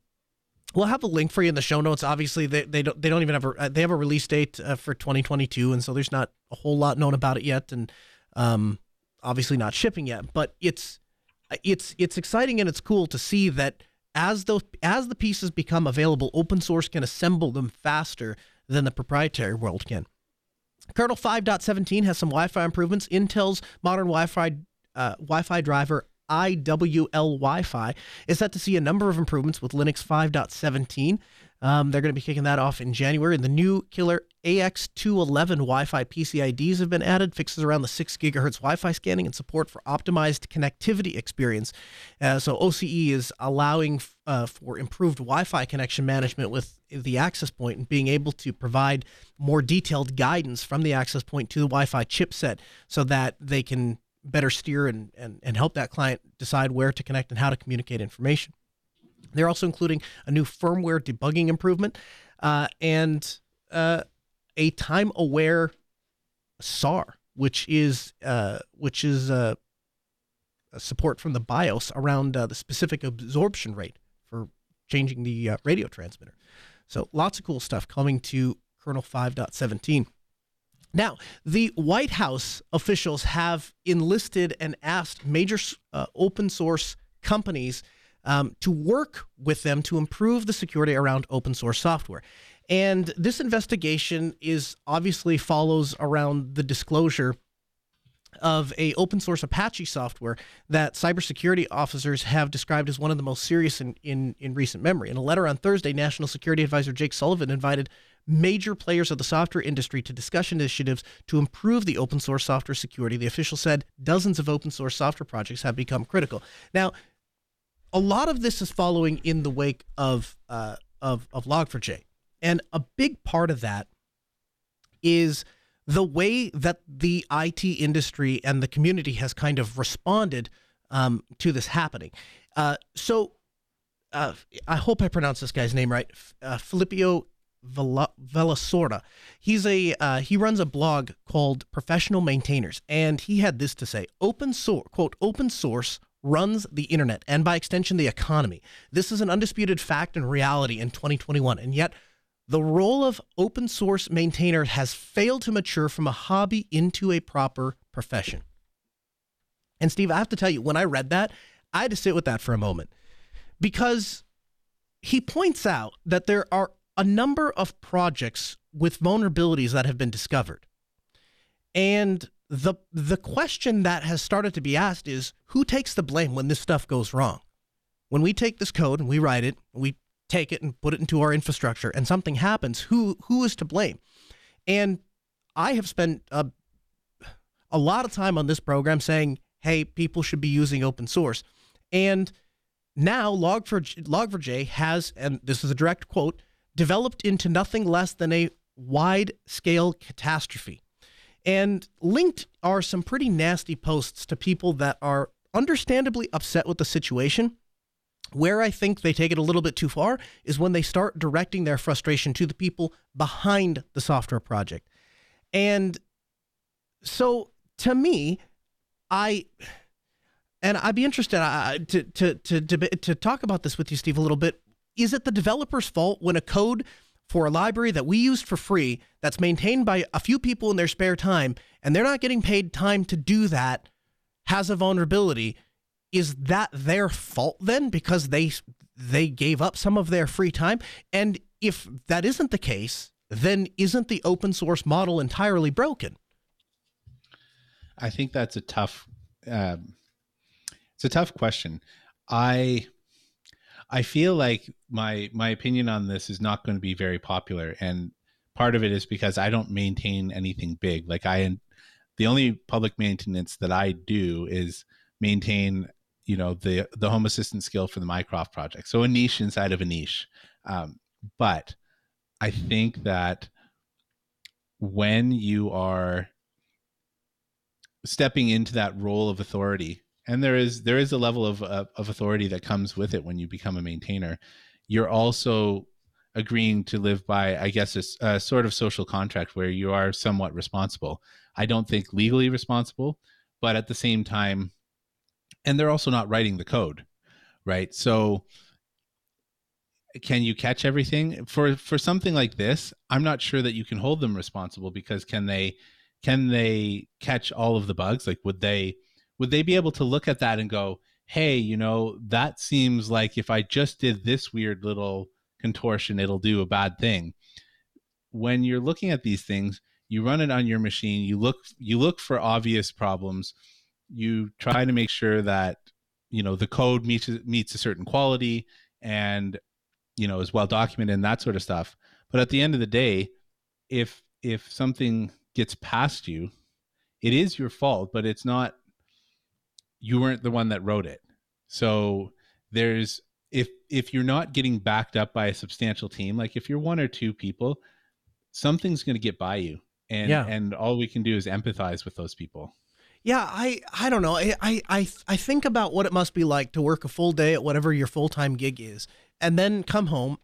We'll have a link for you in the show notes. Obviously, they, they don't they don't even have a they have a release date uh, for twenty twenty-two, and so there's not a whole lot known about it yet, and um, obviously not shipping yet. But it's it's it's exciting and it's cool to see that as those as the pieces become available, open source can assemble them faster than the proprietary world can. Kernel five point seventeen has some Wi-Fi improvements. Intel's modern Wi-Fi uh, Wi-Fi driver, I W L Wi-Fi, is set to see a number of improvements with Linux five point seventeen. Um, they're going to be kicking that off in January. And the new killer A X two eleven Wi-Fi P C I Ds have been added, fixes around the six gigahertz Wi-Fi scanning and support for optimized connectivity experience. Uh, so O C E is allowing f- uh, for improved Wi-Fi connection management with the access point and being able to provide more detailed guidance from the access point to the Wi-Fi chipset so that they can better steer and, and, and help that client decide where to connect and how to communicate information. They're also including a new firmware debugging improvement uh, and uh, a time-aware S A R, which is uh, which is uh, a support from the BIOS around uh, the specific absorption rate for changing the uh, radio transmitter. So lots of cool stuff coming to kernel five point seventeen. Now, the White House officials have enlisted and asked major uh, open source companies um, to work with them to improve the security around open source software. And this investigation is obviously follows around the disclosure of a open source Apache software that cybersecurity officers have described as one of the most serious in, in, in recent memory. In a letter on Thursday, National Security Advisor Jake Sullivan invited major players of the software industry to discussion initiatives to improve the open source software security. The official said dozens of open source software projects have become critical. Now, a lot of this is following in the wake of uh, of, of log four j. And a big part of that is the way that the I T industry and the community has kind of responded um, to this happening. Uh, so uh, I hope I pronounced this guy's name right, uh, Filippio Vellasorda. He's a uh, he runs a blog called Professional Maintainers, and he had this to say: "Open source, quote, open source runs the internet and by extension the economy. This is an undisputed fact and reality in twenty twenty-one, and yet the role of open source maintainer has failed to mature from a hobby into a proper profession." And Steve, I have to tell you, when I read that, I had to sit with that for a moment, because he points out that there are a number of projects with vulnerabilities that have been discovered. And the the question that has started to be asked is, who takes the blame when this stuff goes wrong? When we take this code and we write it, we take it and put it into our infrastructure, and something happens, who who is to blame? And I have spent a, a lot of time on this program saying, hey, people should be using open source. And now log four j has, and this is a direct quote, developed into nothing less than a wide-scale catastrophe. And linked are some pretty nasty posts to people that are understandably upset with the situation. Where I think they take it a little bit too far is when they start directing their frustration to the people behind the software project. And so to me, I, and I'd be interested uh, to, to, to, to talk about this with you, Steve, a little bit. Is it the developer's fault when a code for a library that we used for free, that's maintained by a few people in their spare time, and they're not getting paid time to do that, has a vulnerability? Is that their fault then, because they they gave up some of their free time? And if that isn't the case, then isn't the open source model entirely broken? I think that's a tough uh, it's a tough question. I I feel like my my opinion on this is not going to be very popular, and part of it is because I don't maintain anything big. Like I the only public maintenance that I do is maintain, you know, the the Home Assistant skill for the Mycroft project. So a niche inside of a niche. Um, but I think that when you are stepping into that role of authority, and there is there is a level of uh, of authority that comes with it when you become a maintainer, you're also agreeing to live by, I guess, a, a sort of social contract where you are somewhat responsible. I don't think legally responsible, but at the same time, and they're also not writing the code, right? So can you catch everything? For for something like this, I'm not sure that you can hold them responsible, because can they can they catch all of the bugs? Like, would they would they be able to look at that and go, hey, you know, that seems like if I just did this weird little contortion, it'll do a bad thing? When you're looking at these things, you run it on your machine, you look you look for obvious problems. You try to make sure that, you know, the code meets meets a certain quality and, you know, is well documented and that sort of stuff. But at the end of the day, if if something gets past you, it is your fault, but it's not, you weren't the one that wrote it. So there's, if if you're not getting backed up by a substantial team, like if you're one or two people, something's going to get by you. And yeah. and all we can do is empathize with those people. Yeah, I, I don't know. I, I, I think about what it must be like to work a full day at whatever your full-time gig is, and then come home,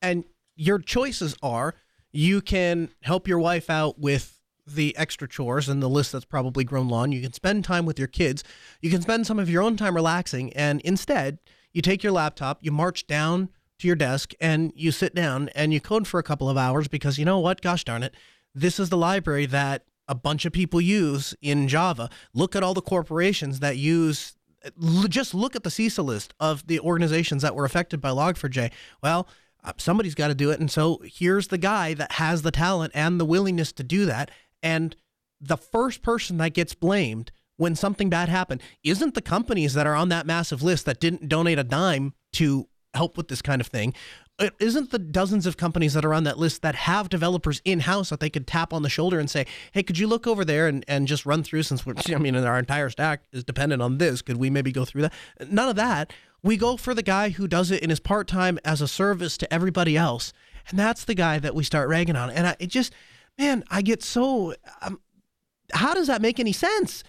and your choices are, you can help your wife out with the extra chores and the list that's probably grown long. You can spend time with your kids. You can spend some of your own time relaxing, and instead, you take your laptop, you march down to your desk, and you sit down, and you code for a couple of hours because, you know what, gosh darn it, this is the library that a bunch of people use in Java. Look at all the corporations that use, just look at the C I S A list of the organizations that were affected by log four j. Well, somebody's got to do it. And so here's the guy that has the talent and the willingness to do that. And the first person that gets blamed when something bad happened isn't the companies that are on that massive list that didn't donate a dime to help with this kind of thing. It isn't the dozens of companies that are on that list that have developers in-house that they could tap on the shoulder and say, hey, could you look over there and, and just run through, since we're, I mean, our entire stack is dependent on this, could we maybe go through that? None of that. We go for the guy who does it in his part-time as a service to everybody else. And that's the guy that we start ragging on. And I, it just, man, I get so, um, how does that make any sense?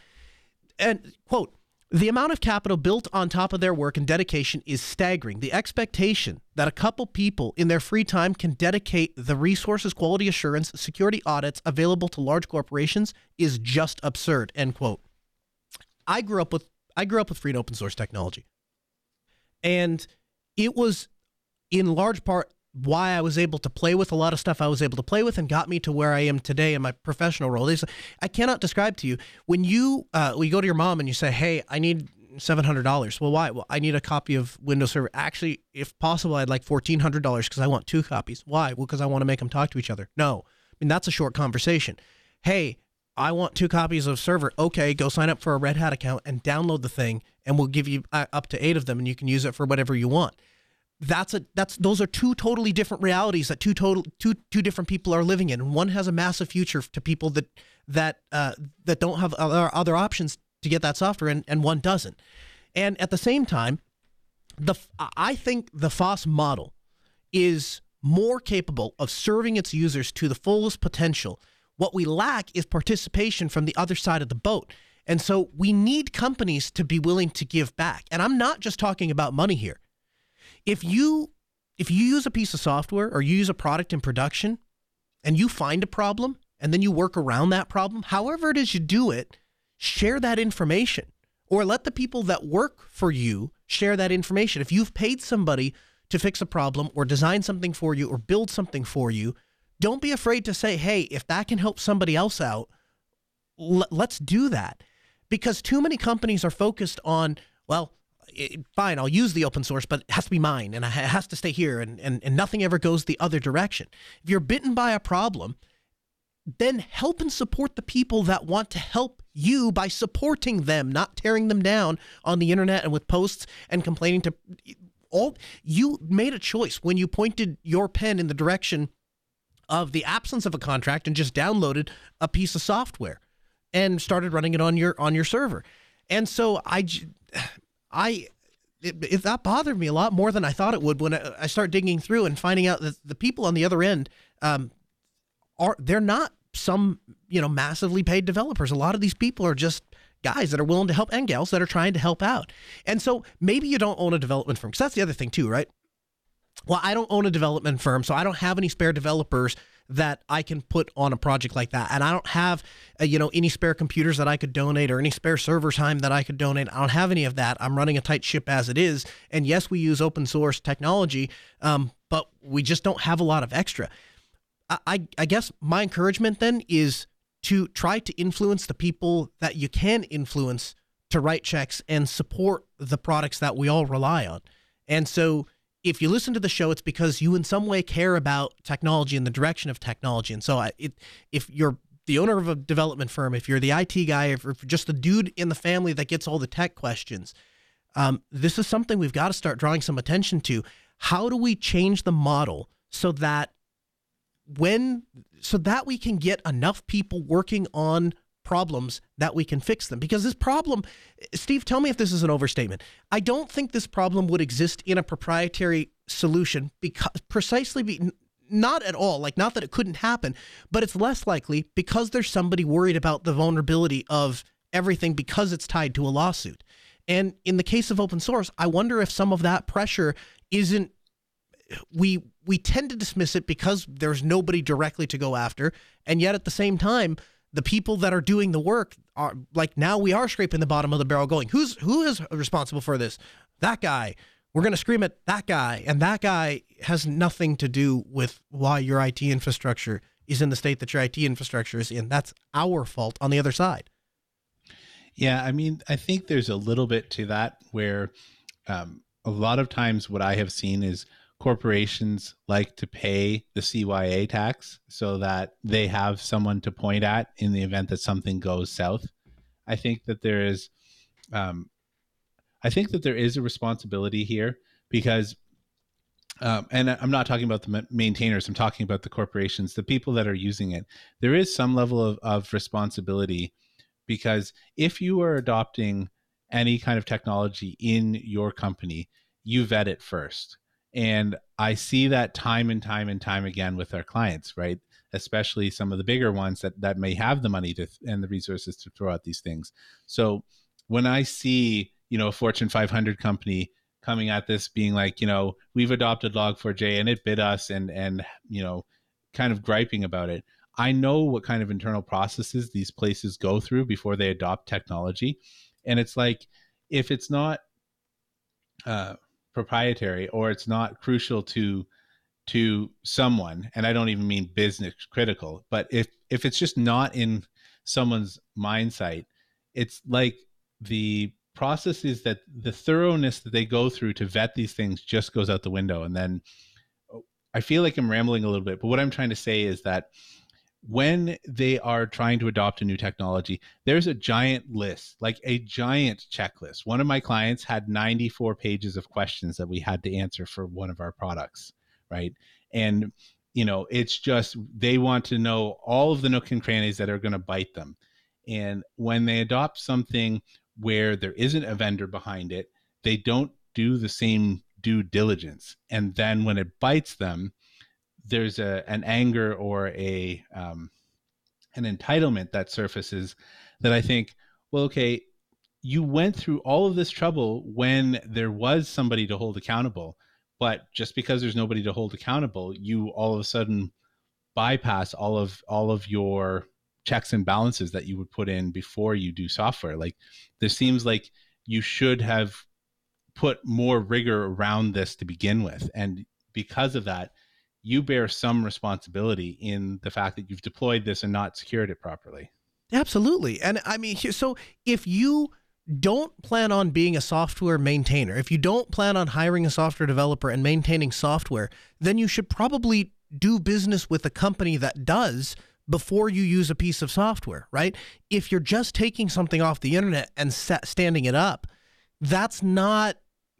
And quote, the amount of capital built on top of their work and dedication is staggering. The expectation that a couple people in their free time can dedicate the resources, quality assurance, security audits available to large corporations is just absurd, end quote. I grew up with, I grew up with free and open source technology. And it was in large part why I was able to play with a lot of stuff I was able to play with and got me to where I am today in my professional role. I cannot describe to you when you, uh, we go to your mom and you say, hey, I need seven hundred dollars. Well, why? Well, I need a copy of Windows Server. Actually, if possible, I'd like fourteen hundred dollars because I want two copies. Why? Well, because I want to make them talk to each other. No, I mean, that's a short conversation. Hey, I want two copies of Server. Okay, go sign up for a Red Hat account and download the thing and we'll give you uh, up to eight of them and you can use it for whatever you want. That's a, that's, those are two totally different realities that two total, two, two different people are living in. One has a massive future to people that, that, uh, that don't have other, other options to get that software and, and one doesn't. And at the same time, the, I think the FOSS model is more capable of serving its users to the fullest potential. What we lack is participation from the other side of the boat. And so we need companies to be willing to give back. And I'm not just talking about money here. If you, if you use a piece of software or you use a product in production and you find a problem and then you work around that problem, however it is you do it, share that information or let the people that work for you share that information. If you've paid somebody to fix a problem or design something for you or build something for you, don't be afraid to say, hey, if that can help somebody else out, let's do that. Because too many companies are focused on, well, It, fine, I'll use the open source, but it has to be mine and it has to stay here and, and, and nothing ever goes the other direction. If you're bitten by a problem, then help and support the people that want to help you by supporting them, not tearing them down on the internet and with posts and complaining to all. You made a choice when you pointed your pen in the direction of the absence of a contract and just downloaded a piece of software and started running it on your, on your server. And so I... I, it, it, that bothered me a lot more than I thought it would when I, I start digging through and finding out that the people on the other end, um, are, they're not some, you know, massively paid developers. A lot of these people are just guys that are willing to help and gals that are trying to help out. And so maybe you don't own a development firm, because that's the other thing too, right? Well, I don't own a development firm, so I don't have any spare developers that I can put on a project like that. And I don't have, uh, you know, any spare computers that I could donate or any spare server time that I could donate. I don't have any of that. I'm running a tight ship as it is. And yes, we use open source technology, um, but we just don't have a lot of extra. I, I, I guess my encouragement then is to try to influence the people that you can influence to write checks and support the products that we all rely on. And so if you listen to the show, it's because you in some way care about technology and the direction of technology. And so I, it, if you're the owner of a development firm, if you're the I T guy, if you're just the dude in the family that gets all the tech questions, um, this is something we've got to start drawing some attention to. How do we change the model so that when, so that we can get enough people working on problems that we can fix them? Because this problem, Steve, tell me if this is an overstatement. I don't think this problem would exist in a proprietary solution, because precisely be, not at all, like not that it couldn't happen, but it's less likely because there's somebody worried about the vulnerability of everything because it's tied to a lawsuit. And in the case of open source, I wonder if some of that pressure isn't, we, we tend to dismiss it because there's nobody directly to go after. And yet at the same time, the people that are doing the work are like, now we are scraping the bottom of the barrel going, who's, who is responsible for this? That guy. We're going to scream at that guy. And that guy has nothing to do with why your I T infrastructure is in the state that your I T infrastructure is in. That's our fault on the other side. Yeah. I mean, I think there's a little bit to that where, um, a lot of times what I have seen is corporations like to pay the C Y A tax so that they have someone to point at in the event that something goes south. I think that there is, um, I think that there is a responsibility here because, um, and I'm not talking about the maintainers, I'm talking about the corporations, the people that are using it. There is some level of, of responsibility because if you are adopting any kind of technology in your company, you vet it first. And I see that time and time and time again with our clients, right? Especially some of the bigger ones that, that may have the money to th- and the resources to throw out these things. So when I see, you know, a Fortune five hundred company coming at this being like, you know, we've adopted log four j and it bit us and, and, you know, kind of griping about it, I know what kind of internal processes these places go through before they adopt technology. And it's like, if it's not uh, proprietary or it's not crucial to to someone, and I don't even mean business critical, but if, if it's just not in someone's mindset, it's like the processes that the thoroughness that they go through to vet these things just goes out the window. And then I feel like I'm rambling a little bit, but what I'm trying to say is that when they are trying to adopt a new technology, there's a giant list, like a giant checklist. One of my clients had ninety-four pages of questions that we had to answer for one of our products. Right. And, you know, it's just they want to know all of the nooks and crannies that are going to bite them. And when they adopt something where there isn't a vendor behind it, they don't do the same due diligence. And then when it bites them, there's a, an anger or a um, an entitlement that surfaces that I think, well, OK, you went through all of this trouble when there was somebody to hold accountable. But just because there's nobody to hold accountable, you all of a sudden bypass all of all of your checks and balances that you would put in before you do software. Like, this seems like you should have put more rigor around this to begin with. And because of that, you bear some responsibility in the fact that you've deployed this and not secured it properly. Absolutely. And I mean, so if you don't plan on being a software maintainer, if you don't plan on hiring a software developer and maintaining software, then you should probably do business with a company that does before you use a piece of software, right? If you're just taking something off the internet and set, standing it up, that's not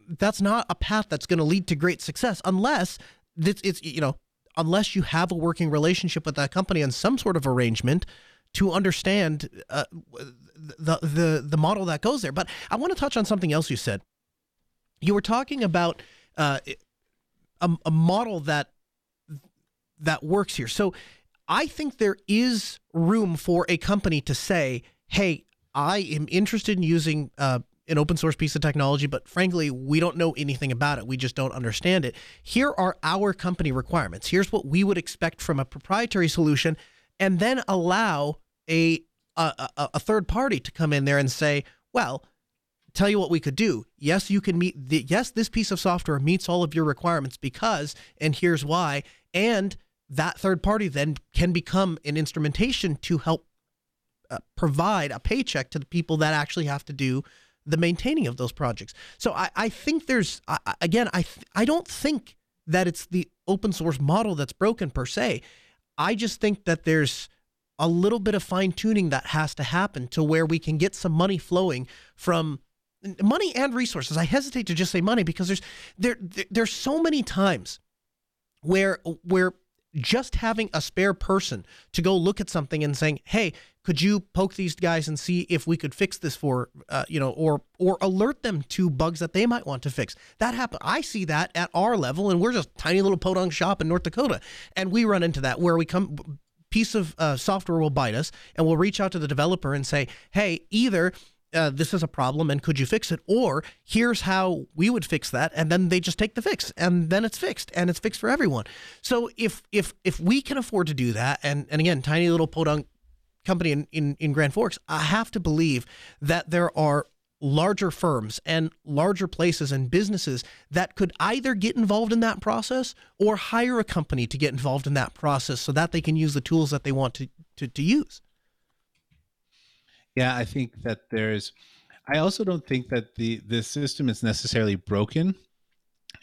that's not a path that's going to lead to great success, unless it's, it's you know unless you have a working relationship with that company and some sort of arrangement to understand uh, the the the model that goes there. But I want to touch on something else you said. You were talking about uh, a, a model that that works here. So I think there is room for a company to say, "Hey, I am interested in using uh, an open source piece of technology, but frankly, we don't know anything about it. We just don't understand it. Here are our company requirements. Here's what we would expect from a proprietary solution." And then allow a, a a third party to come in there and say, well, tell you what we could do. Yes, you can meet the, yes, this piece of software meets all of your requirements because, and here's why. And that third party then can become an instrumentation to help uh, provide a paycheck to the people that actually have to do the maintaining of those projects. So I, I think there's, I, again, I th- I don't think that it's the open source model that's broken per se. I just think that there's a little bit of fine tuning that has to happen to where we can get some money flowing from money and resources. I hesitate to just say money because there's there, there there's so many times where where just having a spare person to go look at something and saying, "Hey, could you poke these guys and see if we could fix this for uh, you know or or alert them to bugs that they might want to fix?" That happen. I see that at our level, and we're just tiny little podunk shop in North Dakota, and we run into that where we come piece of uh, software will bite us, and we'll reach out to the developer and say, "Hey, either uh, this is a problem and could you fix it, or here's how we would fix that," and then they just take the fix, and then it's fixed, and it's fixed for everyone. So if if if we can afford to do that, and and again, tiny little podunk company in, in, in Grand Forks, I have to believe that there are larger firms and larger places and businesses that could either get involved in that process or hire a company to get involved in that process so that they can use the tools that they want to, to, to use. Yeah, I think that there's, I also don't think that the, the system is necessarily broken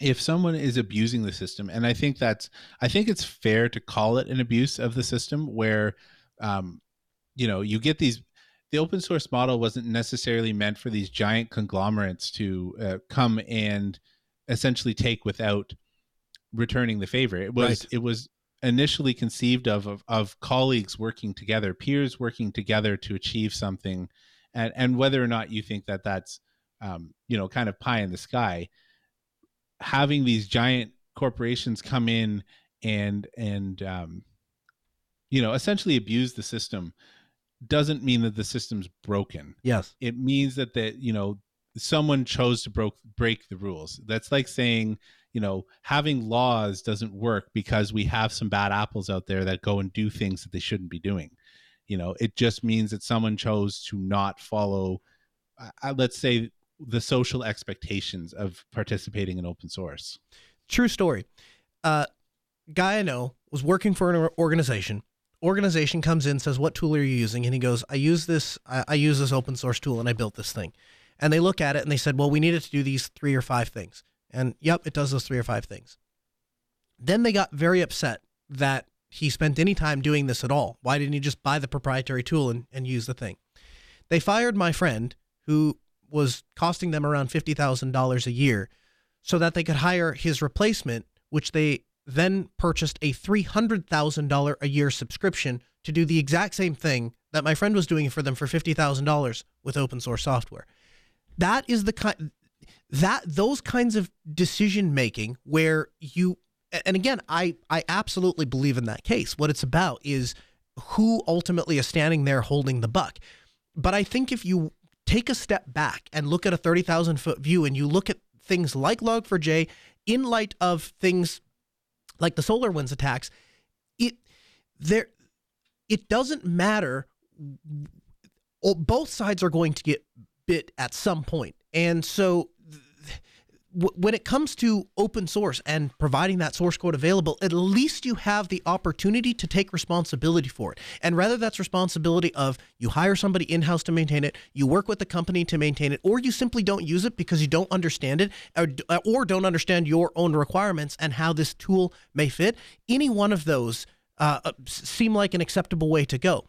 if someone is abusing the system. And I think that's, I think it's fair to call it an abuse of the system where, um, you know, you get these, the open source model wasn't necessarily meant for these giant conglomerates to uh, come and essentially take without returning the favor. It was, right. It was initially conceived of, of, of colleagues working together, peers working together to achieve something. And, and whether or not you think that that's, um, you know, kind of pie in the sky, having these giant corporations come in and and um, you know, essentially abuse the system doesn't mean that the system's broken. Yes, it means that that you know someone chose to broke break the rules. That's like saying, you know, having laws doesn't work because we have some bad apples out there that go and do things that they shouldn't be doing. You know, it just means that someone chose to not follow, uh, let's say, the social expectations of participating in open source. True story. Uh, guy I know was working for an organization. Organization comes in, says, "What tool are you using?" And he goes, "I use this. I, I use this open source tool, and I built this thing." And they look at it and they said, "Well, we need it to do these three or five things." And yep, it does those three or five things. Then they got very upset that he spent any time doing this at all. Why didn't he just buy the proprietary tool and, and use the thing? They fired my friend, who was costing them around fifty thousand dollars a year, so that they could hire his replacement, which they then purchased a three hundred thousand dollars a year subscription to do the exact same thing that my friend was doing for them for fifty thousand dollars with open source software. That is the kind that those kinds of decision making where you, and again, I, I absolutely believe in that case. What it's about is who ultimately is standing there holding the buck. But I think if you take a step back and look at a thirty thousand foot view, and you look at things like log four j in light of things like the SolarWinds attacks, it there, it doesn't matter. Both sides are going to get bit at some point. And so when it comes to open source and providing that source code available, at least you have the opportunity to take responsibility for it. And rather that's responsibility of you hire somebody in-house to maintain it, you work with the company to maintain it, or you simply don't use it because you don't understand it or, or don't understand your own requirements and how this tool may fit. Any one of those uh, seem like an acceptable way to go.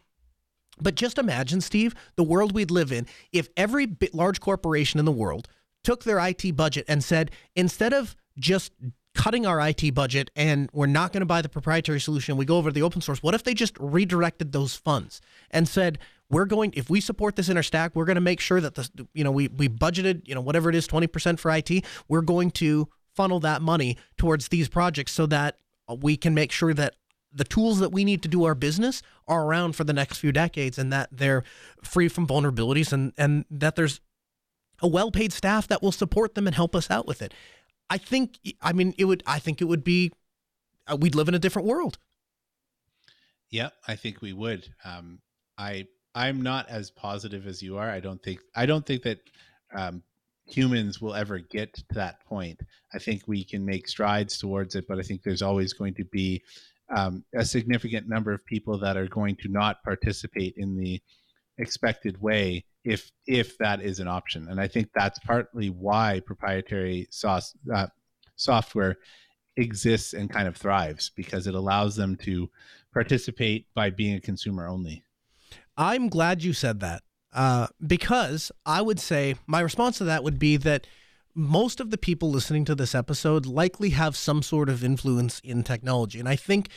But just imagine, Steve, the world we'd live in if every bit large corporation in the world took their I T budget and said, instead of just cutting our I T budget and we're not going to buy the proprietary solution, we go over to the open source, what if they just redirected those funds and said, we're going, if we support this in our stack, we're going to make sure that, the, you know, we, we budgeted, you know, whatever it is, twenty percent for I T, we're going to funnel that money towards these projects so that we can make sure that the tools that we need to do our business are around for the next few decades, and that they're free from vulnerabilities, and, and that there's a well-paid staff that will support them and help us out with it. I think, I mean, it would, I think it would be, uh, we'd live in a different world. Yeah, I think we would. Um, I, I'm not as positive as you are. I don't think, I don't think that, um, humans will ever get to that point. I think we can make strides towards it, but I think there's always going to be Um, a significant number of people that are going to not participate in the expected way if if that is an option. And I think that's partly why proprietary sauce, uh, software exists and kind of thrives, because it allows them to participate by being a consumer only. I'm glad you said that, uh, because I would say my response to that would be that most of the people listening to this episode likely have some sort of influence in technology. And I think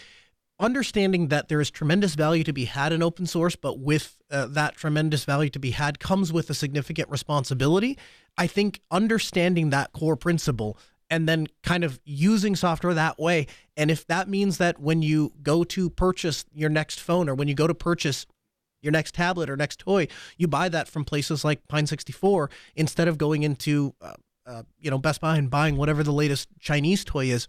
understanding that there is tremendous value to be had in open source, but with uh, that tremendous value to be had comes with a significant responsibility. I think understanding that core principle and then kind of using software that way. And if that means that when you go to purchase your next phone, or when you go to purchase your next tablet or next toy, you buy that from places like Pine sixty-four instead of going into... Uh, Uh, you know, Best Buy and buying whatever the latest Chinese toy is.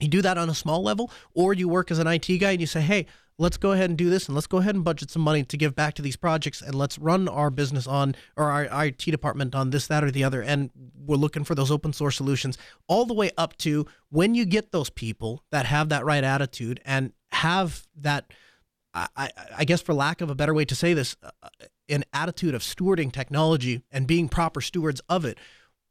You do that on a small level, or you work as an I T guy and you say, hey, let's go ahead and do this, and let's go ahead and budget some money to give back to these projects, and let's run our business on, or our, our I T department on this, that, or the other, and we're looking for those open source solutions, all the way up to when you get those people that have that right attitude and have that, I, I, I guess for lack of a better way to say this, uh, an attitude of stewarding technology and being proper stewards of it.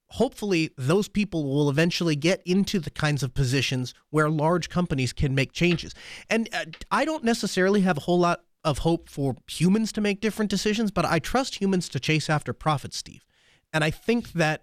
Hopefully those people will eventually get into the kinds of positions where large companies can make changes. And uh, I don't necessarily have a whole lot of hope for humans to make different decisions, but I trust humans to chase after profit, Steve. And I think that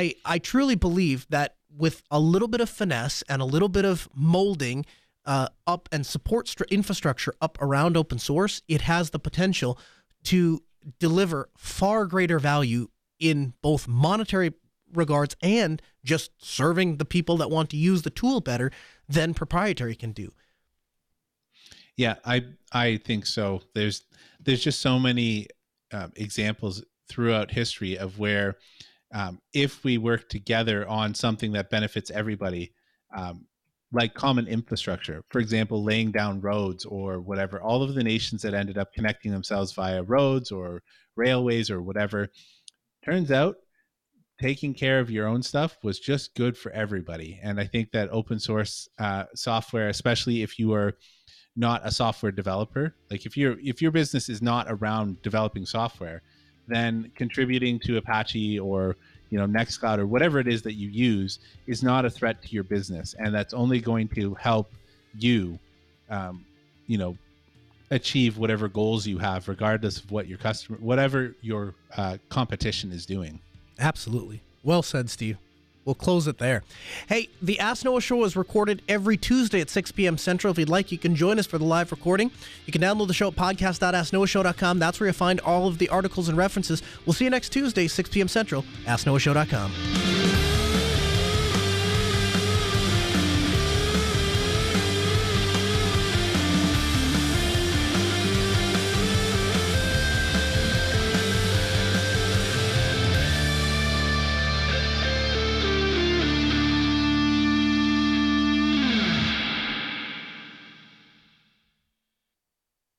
I, I truly believe that with a little bit of finesse and a little bit of molding uh, up and support infrastructure up around open source, it has the potential to deliver far greater value in both monetary regards and just serving the people that want to use the tool better than proprietary can do. Yeah, I I think so. There's there's just so many um, examples throughout history of where um, if we work together on something that benefits everybody, um, like common infrastructure, for example, laying down roads or whatever, all of the nations that ended up connecting themselves via roads or railways or whatever, turns out taking care of your own stuff was just good for everybody. And I think that open source uh, software, especially if you are not a software developer, like if you're if your business is not around developing software, then contributing to Apache or you know Nextcloud or whatever it is that you use is not a threat to your business, and that's only going to help you, um, you know, achieve whatever goals you have, regardless of what your customer, whatever your uh, competition is doing. Absolutely. Well said, Steve. We'll close it there. Hey, the Ask Noah Show is recorded every Tuesday at six p.m. Central. If you'd like, you can join us for the live recording. You can download the show at podcast dot ask noah show dot com. That's where you'll find all of the articles and references. We'll see you next Tuesday, six p.m. Central, ask noah show dot com.